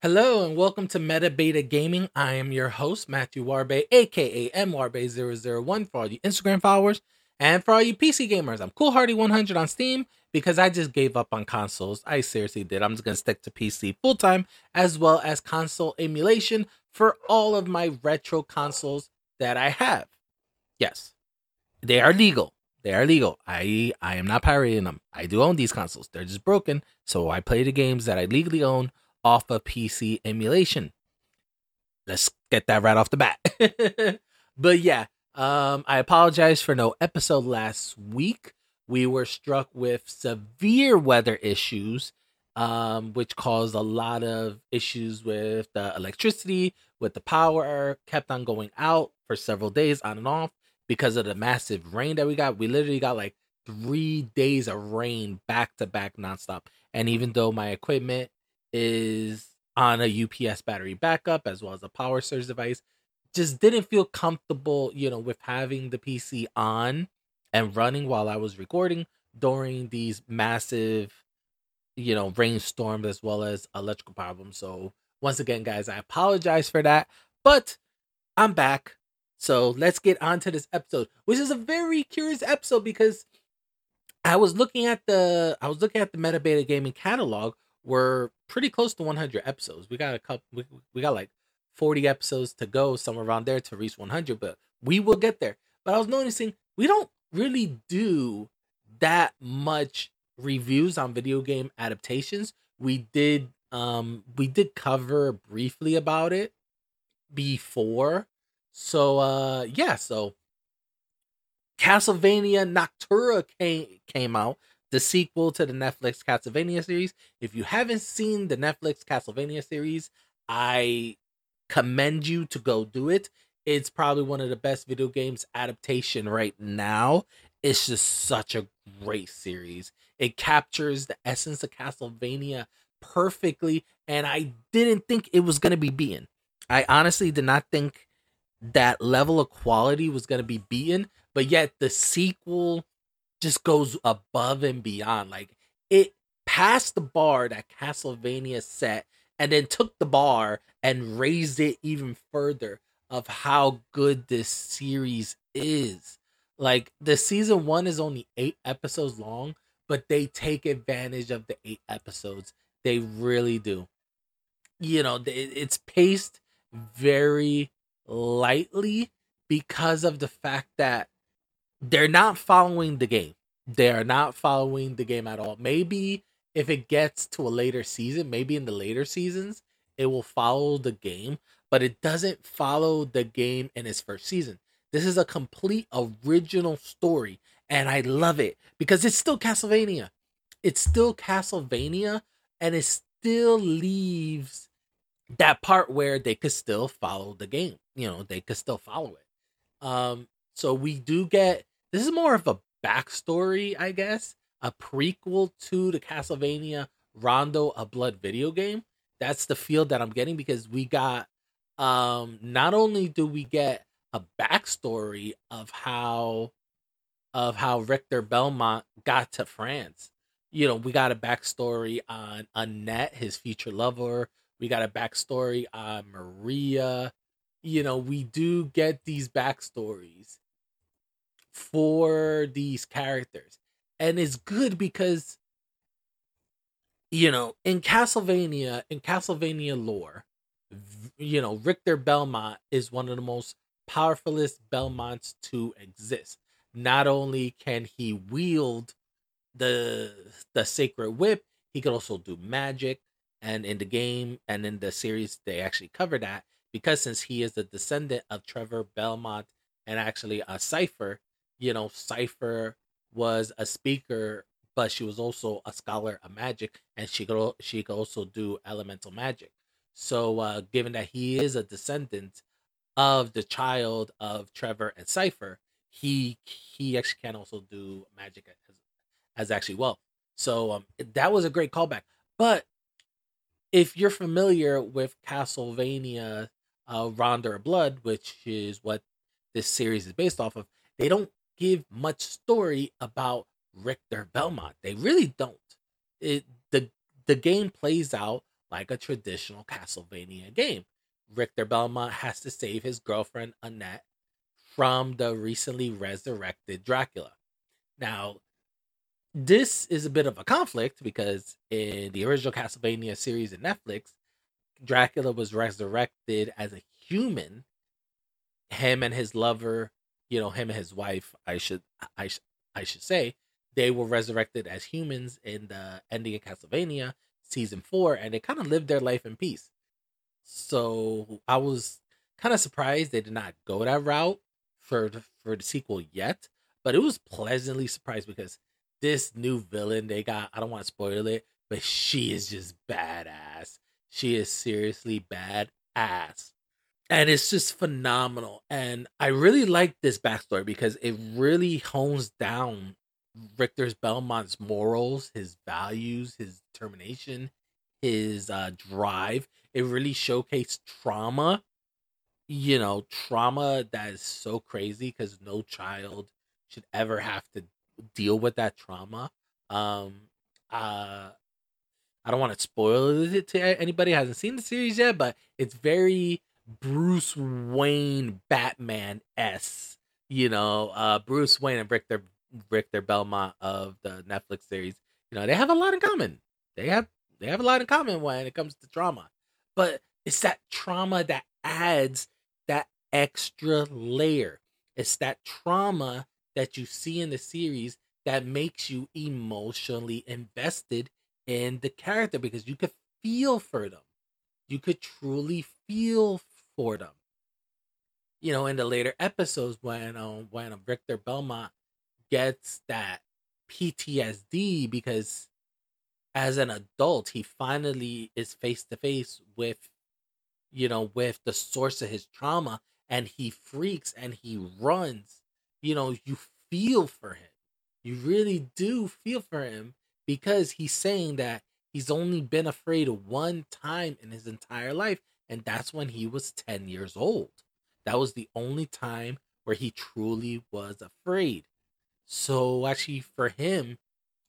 Hello and welcome to Meta Beta Gaming. I am your host, Matthew Juarbe, aka MWarbe001 for all you Instagram followers. And for all you PC gamers, I'm CoolHardy100 on Steam because I just gave up on consoles. I seriously did. I'm just going to stick to PC full time, as well as console emulation for all of my retro consoles that I have. Yes, they are legal. They are legal. I am not pirating them. I do own these consoles. They're just broken. So I play the games that I legally own off of PC emulation. Let's get that right off the bat. But yeah, I apologize for no episode last week. We were struck with severe weather issues, which caused a lot of issues with the electricity, with the power, kept on going out for several days on and off because of the massive rain that we got. We literally got like 3 days of rain back to back nonstop. And even though my equipment is on a UPS battery backup as well as a power surge device, just didn't feel comfortable, you know, with having the PC on and running while I was recording during these massive, you know, rainstorms as well as electrical problems. So once again, guys, I apologize for that, but I'm back. So let's get on to this episode, which is a very curious episode because I was looking at the Meta Beta Gaming catalog. We're pretty close to 100 episodes. We got a couple. We got like 40 episodes to go, somewhere around there, to reach 100. But we will get there. But I was noticing we don't really do that much reviews on video game adaptations. We did cover briefly about it before. So yeah. So Castlevania Nocturne came out, the sequel to the Netflix Castlevania series. If you haven't seen the Netflix Castlevania series, I commend you to go do it. It's probably one of the best video games adaptation right now. It's just such a great series. It captures the essence of Castlevania perfectly, and I didn't think it was going to be beaten. I honestly did not think that level of quality was going to be beaten, but yet the sequel just goes above and beyond. Like, it passed the bar that Castlevania set and then took the bar and raised it even further of how good this series is. Like, the season one is only 8 episodes long, but they take advantage of the 8 episodes. They really do. You know, it's paced very lightly because of the fact that they're not following the game. They are not following the game at all. Maybe if it gets to a later season, maybe in the later seasons, it will follow the game, but it doesn't follow the game in its first season. This is a complete original story, and I love it because it's still Castlevania. It's still Castlevania, and it still leaves that part where they could still follow the game. You know, they could still follow it. So we do get... This is more of a backstory, I guess, a prequel to the Castlevania Rondo of Blood video game. That's the feel that I'm getting because we got, not only do we get a backstory of how Richter Belmont got to France. You know, we got a backstory on Annette, his future lover. We got a backstory on Maria. You know, we do get these backstories for these characters, and it's good because, you know, in Castlevania lore, you know, Richter Belmont is one of the most powerfulest Belmonts to exist. Not only can he wield the sacred whip, he can also do magic, and in the game and in the series they actually cover that, because since he is the descendant of Trevor Belmont and actually a Cypher. You know, Cypher was a speaker, but she was also a scholar of magic, and she could also do elemental magic. So given that he is a descendant of the child of Trevor and Cypher, he actually can also do magic as actually well. So that was a great callback. But if you're familiar with Castlevania Rondo of Blood, which is what this series is based off of, they don't give much story about Richter Belmont. They really don't. The game plays out like a traditional Castlevania game. Richter Belmont has to save his girlfriend, Annette, from the recently resurrected Dracula. Now, this is a bit of a conflict because in the original Castlevania series in Netflix, Dracula was resurrected as a human. Him and his lover, you know, him and his wife, I should say, they were resurrected as humans in the ending of Castlevania season 4, and they kind of lived their life in peace. So I was kind of surprised they did not go that route for the sequel yet, but it was pleasantly surprised because this new villain they got, I don't want to spoil it, but she is just badass. She is seriously badass. And it's just phenomenal. And I really like this backstory because it really hones down Richter Belmont's morals, his values, his determination, his drive. It really showcased trauma. You know, trauma that is so crazy because no child should ever have to deal with that trauma. I don't want to spoil it to anybody who hasn't seen the series yet, but it's very Bruce Wayne Batman-esque. You know, Bruce Wayne and Richter Belmont of the Netflix series, you know, they have a lot in common. They have a lot in common when it comes to trauma. But it's that trauma that adds that extra layer. It's that trauma that you see in the series that makes you emotionally invested in the character because you could feel for them. You could truly feel for them. You know, in the later episodes when Richter Belmont gets that PTSD because as an adult he finally is face to face with, you know, with the source of his trauma, and he freaks and he runs. You know, you feel for him. You really do feel for him because he's saying that he's only been afraid one time in his entire life, and that's when he was 10 years old. That was the only time where he truly was afraid. So actually for him,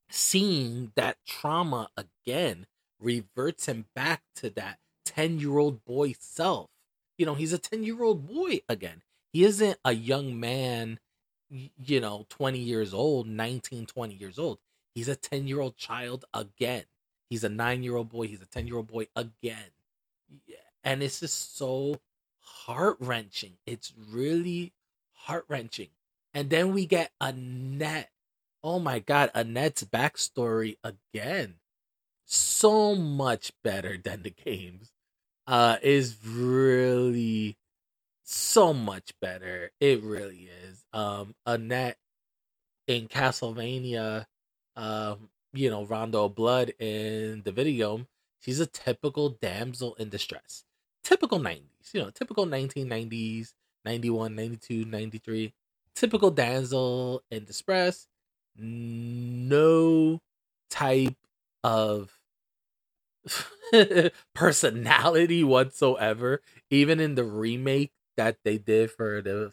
seeing that trauma again reverts him back to that 10-year-old boy self. You know, he's a 10-year-old boy again. He isn't a young man, you know, 20 years old, 19, 20 years old. He's a 10-year-old child again. He's a 9-year-old boy. He's a 10-year-old boy again. Yeah. And it's just so heart-wrenching. It's really heart-wrenching. And then we get Annette. Oh my God, Annette's backstory again. So much better than the games. Is really so much better. It really is. Annette in Castlevania, you know, Rondo of Blood in the video, she's a typical damsel in distress. Typical 90s, you know, typical 1990s, 91, 92, 93. Typical damsel in distress, no type of personality whatsoever. Even in the remake that they did for the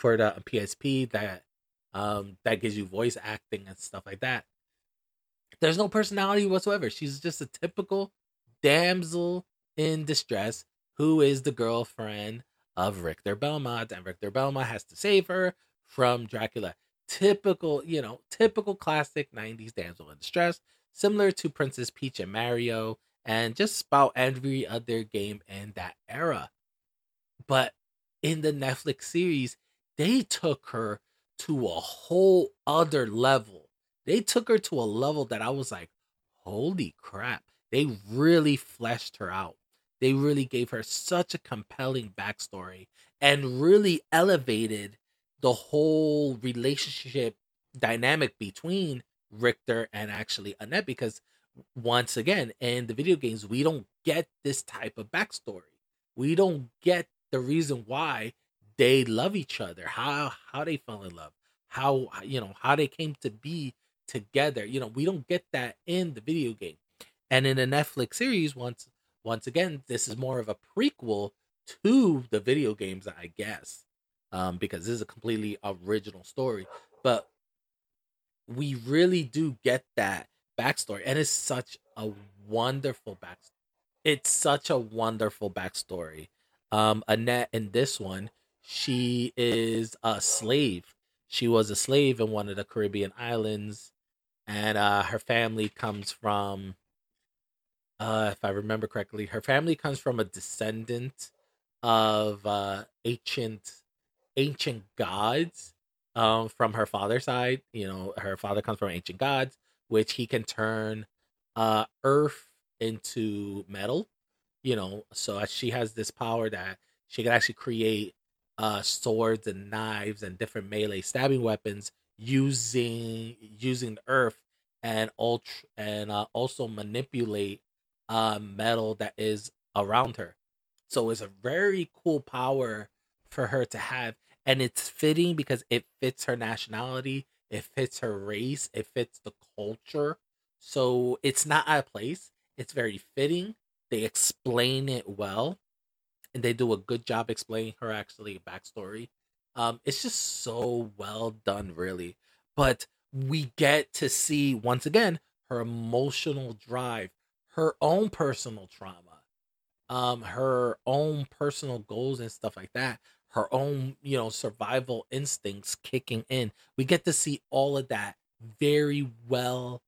PSP that gives you voice acting and stuff like that, there's no personality whatsoever. She's just a typical damsel in distress who is the girlfriend of Richter Belmont, and Richter Belmont has to save her from Dracula. Typical, you know, typical classic 90s damsel in distress, similar to Princess Peach and Mario, and just about every other game in that era. But in the Netflix series, they took her to a whole other level. They took her to a level that I was like, holy crap. They really fleshed her out. They really gave her such a compelling backstory and really elevated the whole relationship dynamic between Richter and actually Annette, because once again, in the video games, we don't get this type of backstory. We don't get the reason why they love each other, how they fell in love, how, you know, how they came to be together. You know, we don't get that in the video game. And in the Netflix series, once again, this is more of a prequel to the video games, I guess, because this is a completely original story. But we really do get that backstory, and it's such a wonderful backstory. It's such a wonderful backstory. Annette in this one, she is a slave. She was a slave in one of the Caribbean islands, and her family comes from, if I remember correctly, her family comes from a descendant of ancient gods from her father's side. You know, her father comes from ancient gods, which he can turn earth into metal, you know. So she has this power that she can actually create swords and knives and different melee stabbing weapons using the earth, and also manipulate metal that is around her. So it's a very cool power for her to have, and it's fitting because it fits her nationality, it fits her race, it fits the culture. So it's not out of place. It's very fitting. They explain it well, and they do a good job explaining her actually backstory. It's just so well done, really. But we get to see once again her emotional drive, her own personal trauma, her own personal goals and stuff like that, her own, survival instincts kicking in. We get to see all of that very well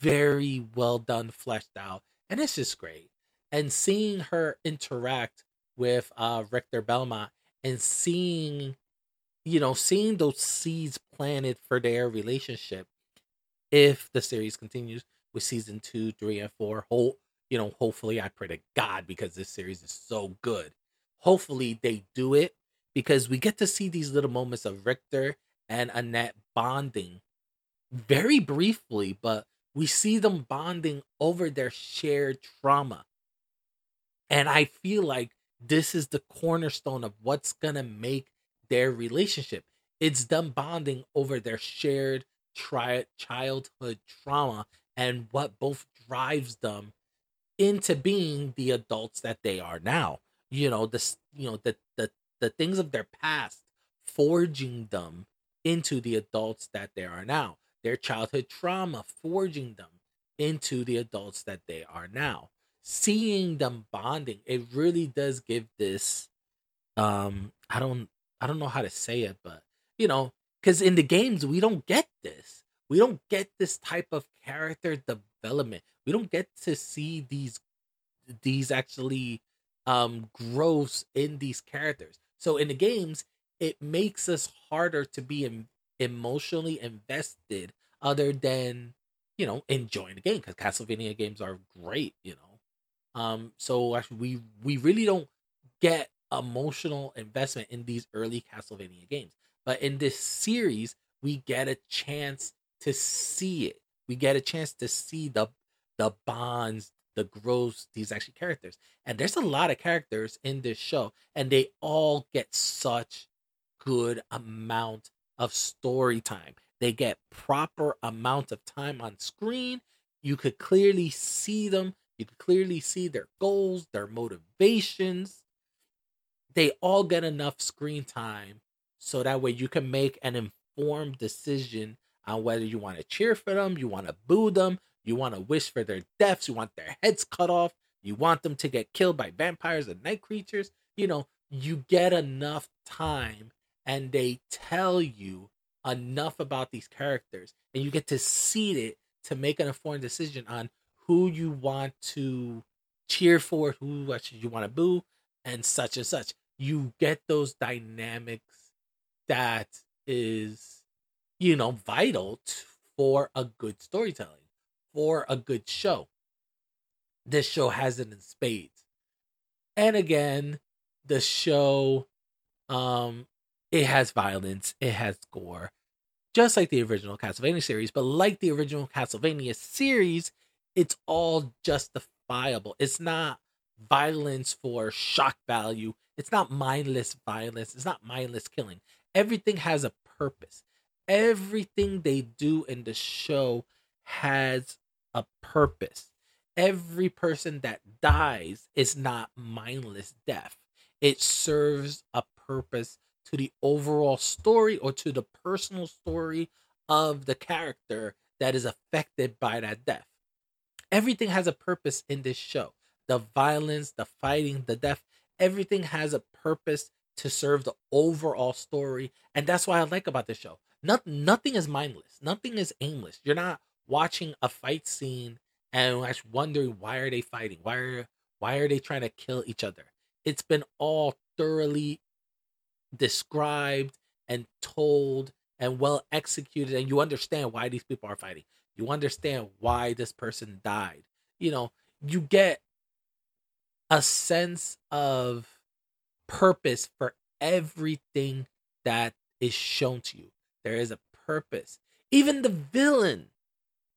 done, fleshed out, and it's just great. And seeing her interact with Richter Belmont, and seeing those seeds planted for their relationship. If the series continues with season 2, 3, and 4, hopefully, I pray to God, because this series is so good. Hopefully they do it, because we get to see these little moments of Richter and Annette bonding very briefly, but we see them bonding over their shared trauma. And I feel like this is the cornerstone of what's going to make their relationship. It's them bonding over their shared childhood trauma and what both drives them into being the adults that they are now. The things of their past forging them into the adults that they are now. Their childhood trauma forging them into the adults that they are now. Seeing them bonding, it really does give this I don't know how to say it, but because in the games we don't get this. We don't get this type of character development. We don't get to see these actually growths in these characters. So in the games, it makes us harder to be emotionally invested, other than enjoying the game, because Castlevania games are great. So actually we really don't get emotional investment in these early Castlevania games, but in this series we get a chance to see it. We get a chance to see the bonds, the growth, these actual characters. And there's a lot of characters in this show, and they all get such good amount of story time. They get proper amount of time on screen. You could clearly see them. You could clearly see their goals, their motivations. They all get enough screen time so that way you can make an informed decision on whether you want to cheer for them, you want to boo them, you want to wish for their deaths, you want their heads cut off, you want them to get killed by vampires and night creatures. You get enough time, and they tell you enough about these characters, and you get to see it to make an informed decision on who you want to cheer for, who actually you want to boo, and such and such. You get those dynamics that is, vital for a good storytelling, for a good show. This show has it in spades. And again, the show, it has violence, it has gore, just like the original Castlevania series. But like the original Castlevania series, it's all justifiable. It's not violence for shock value. It's not mindless violence. It's not mindless killing. Everything has a purpose. Everything they do in the show has a purpose. Every person that dies is not mindless death. It serves a purpose to the overall story, or to the personal story of the character that is affected by that death. Everything has a purpose in this show. The violence, the fighting, the death, everything has a purpose to serve the overall story. And that's what I like about this show. Nothing is mindless. Nothing is aimless. You're not watching a fight scene and wondering, why are they fighting? Why are they trying to kill each other? It's been all thoroughly described and told and well executed, and you understand why these people are fighting. You understand why this person died. You know, you get a sense of purpose for everything that is shown to you. There is a purpose. Even the villain,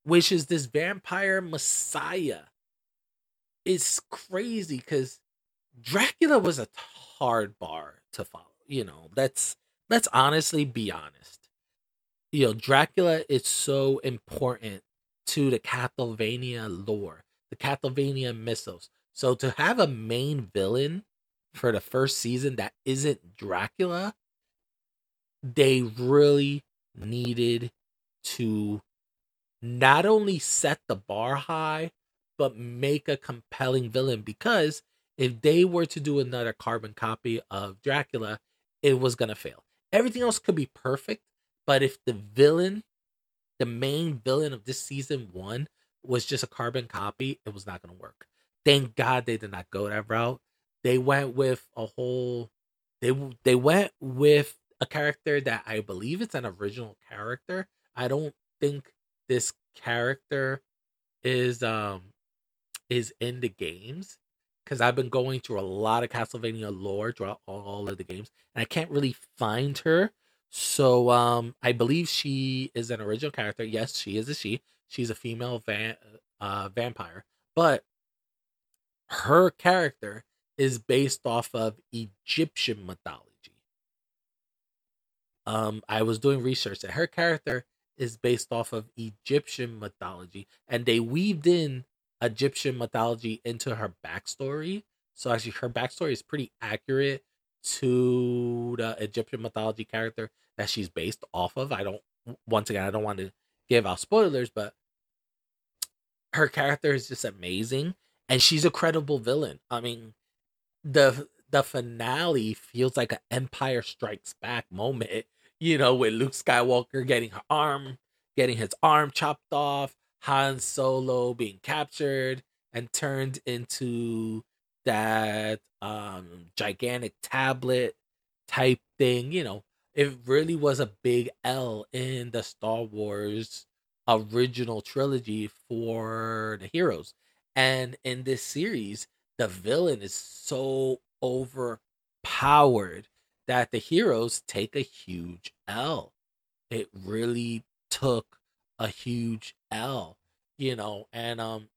which is this vampire messiah, is crazy because Dracula was a hard bar to follow. You know, let's honestly be honest. You know, Dracula is so important to the Castlevania lore, the Castlevania mythos. So to have a main villain for the first season that isn't Dracula, they really needed to not only set the bar high, but make a compelling villain, because if they were to do another carbon copy of Dracula, it was going to fail. Everything else could be perfect, but if the villain, the main villain of this season one, was just a carbon copy, it was not going to work. Thank God they did not go that route. They went with a whole... They went with a character that I believe it's an original character. I don't think this character is in the games, because I've been going through a lot of Castlevania lore throughout all of the games, and I can't really find her. So I believe she is an original character. Yes, she is a she. She's a female vampire. But her character is based off of Egyptian mythology. I was doing research, and her character is based off of Egyptian mythology, and they weaved in Egyptian mythology into her backstory. So actually, her backstory is pretty accurate to the Egyptian mythology character that she's based off of. I don't want to give out spoilers, but her character is just amazing, and she's a credible villain. I mean, the finale feels like an Empire Strikes Back moment, you know, with Luke Skywalker getting his arm chopped off, Han Solo being captured and turned into that gigantic tablet type thing. You know, it really was a big L in the Star Wars original trilogy for the heroes. And in this series, the villain is so overpowered that the heroes take a huge L. It really took a huge L, you know, and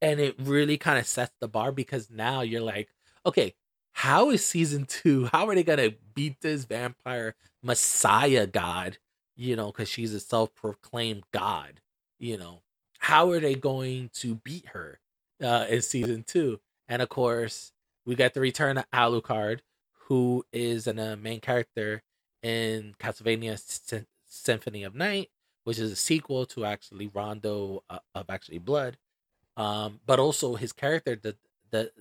it really kind of sets the bar, because now you're like, okay, how is season 2? How are they gonna beat this vampire messiah god? You know, because she's a self-proclaimed god. You know, how are they going to beat her in season 2? And of course, we got the return of Alucard, who is a main character in Castlevania Symphony of Night, which is a sequel to actually Rondo of Blood. But also his character, the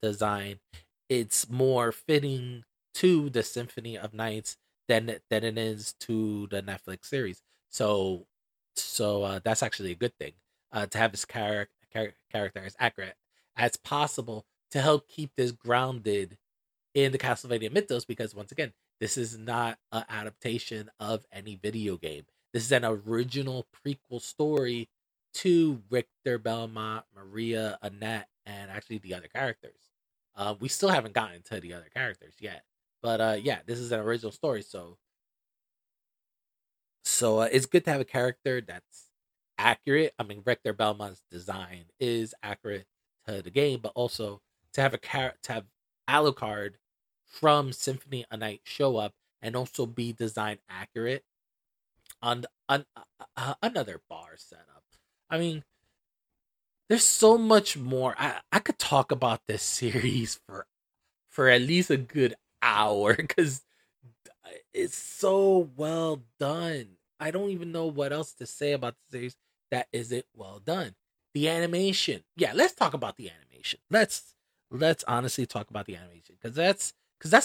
design, it's more fitting to the Symphony of Nights than it is to the Netflix series. So that's actually a good thing, to have his character as accurate as possible to help keep this grounded in the Castlevania mythos, because once again, this is not an adaptation of any video game. This is an original prequel story to Richter Belmont, Maria, Annette, and actually the other characters. We still haven't gotten to the other characters yet, but yeah, this is an original story. So it's good to have a character that's accurate. I mean, Richter Belmont's design is accurate to the game, but also to have Alucard from Symphony of Night show up and also be design accurate on another bar setup. I mean, there's so much more. I could talk about this series for at least a good hour, because it's so well done. I don't even know what else to say about the series. that isn't well done. The animation. Yeah, let's talk about the animation. Let's honestly talk about the animation, because that's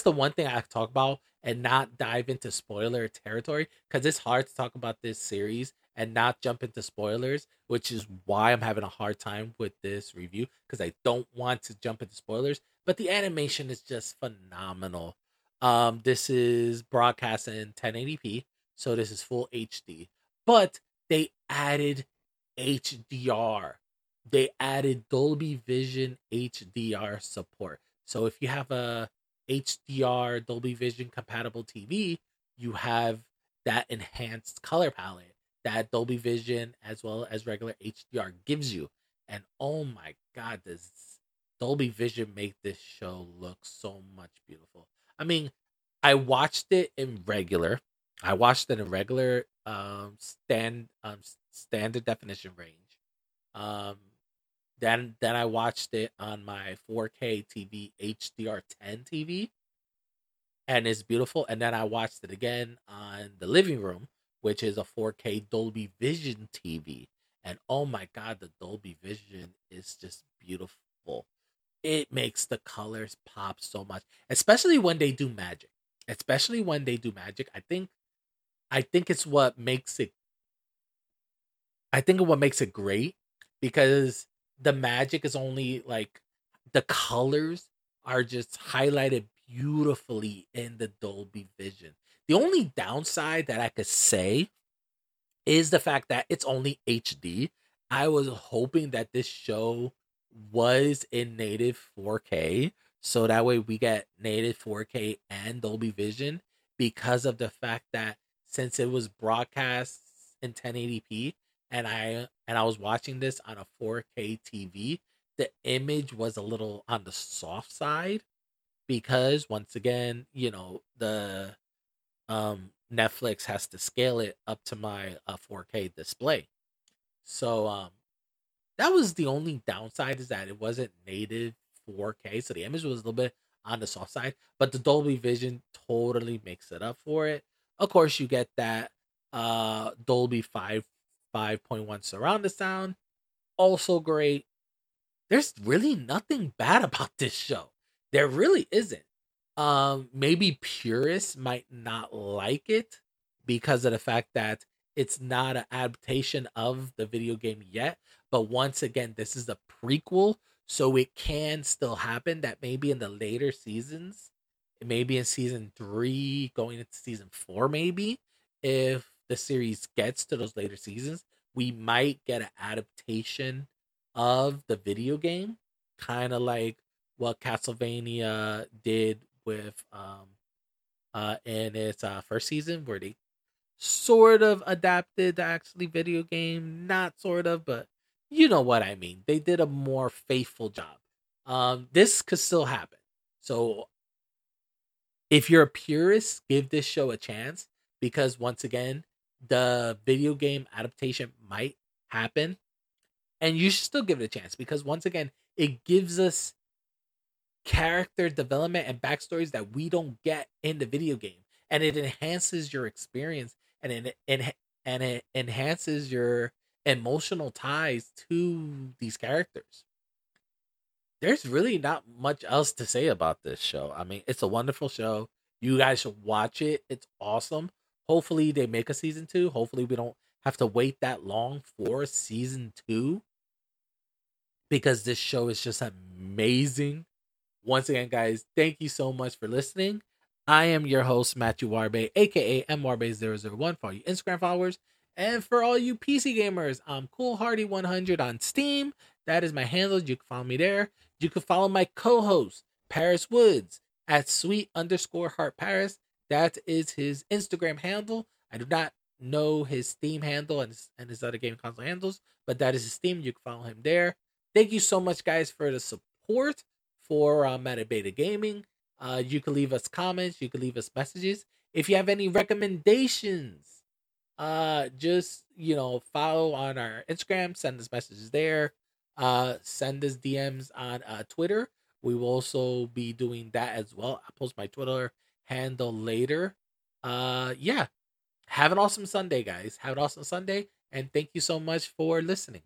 the one thing I can talk about and not dive into spoiler territory, because it's hard to talk about this series and not jump into spoilers, which is why I'm having a hard time with this review, because I don't want to jump into spoilers. But the animation is just phenomenal. This is broadcast in 1080p, so this is full HD. But they added HDR. They added Dolby Vision HDR support. So if you have a HDR Dolby Vision compatible TV, you have that enhanced color palette that Dolby Vision as well as regular HDR gives you. And oh my God, does Dolby Vision make this show look so much beautiful. I mean, I watched it in regular. I watched it in regular standard definition range. Then I watched it on my 4K TV, HDR10 TV, and it's beautiful. And then I watched it again on the living room, which is a 4K Dolby Vision TV. And oh my God, the Dolby Vision is just beautiful. It makes the colors pop so much, especially when they do magic. I think it's what makes it. I think what makes it great, because the magic is only like the colors are just highlighted beautifully in the Dolby Vision. The only downside that I could say is the fact that it's only HD. I was hoping that this show was in native 4K, so that way we get native 4K and Dolby Vision, because of the fact that since it was broadcast in 1080p, and I was watching this on a 4K TV, the image was a little on the soft side, because once again, you know, the Netflix has to scale it up to my 4K display. So that was the only downside, is that it wasn't native 4K, so the image was a little bit on the soft side. But the Dolby Vision totally makes it up for it. Of course, you get that Dolby 5.1 surround sound, also great. There's really nothing bad about this show. There really isn't. Maybe purists might not like it because of the fact that it's not an adaptation of the video game yet. But once again, this is a prequel, so it can still happen that maybe in the later seasons, maybe in season 3, going into season 4, maybe, if the series gets to those later seasons, we might get an adaptation of the video game, kind of like what Castlevania did with in its first season, where they sort of adapted the actually video game, not sort of, but you know what I mean. They did a more faithful job. This could still happen. So if you're a purist, give this show a chance, because once again, the video game adaptation might happen, and you should still give it a chance, because once again, it gives us character development and backstories that we don't get in the video game, and it enhances your experience, and it enhances your emotional ties to these characters. There's really not much else to say about this show. I mean, it's a wonderful show. You guys should watch it. It's awesome. Hopefully they make a season 2. Hopefully we don't have to wait that long for season 2, because this show is just amazing. Once again, guys, thank you so much for listening. I am your host, Matthew Juarbe, aka MWarbe001 for all you Instagram followers. And for all you PC gamers, I'm CoolHardy100 on Steam. That is my handle. You can follow me there. You can follow my co-host, Paris Woods, at @sweet_heart Paris. That is his Instagram handle. I do not know his Steam handle and his other game console handles, but that is his Steam. You can follow him there. Thank you so much, guys, for the support for Meta Beta Gaming. You can leave us comments. You can leave us messages. If you have any recommendations, just, you know, follow on our Instagram. Send us messages there. Send us DMs on Twitter. We will also be doing that as well. I'll post my Twitter handle later. Yeah. Have an awesome Sunday, guys. Have an awesome Sunday. And thank you so much for listening.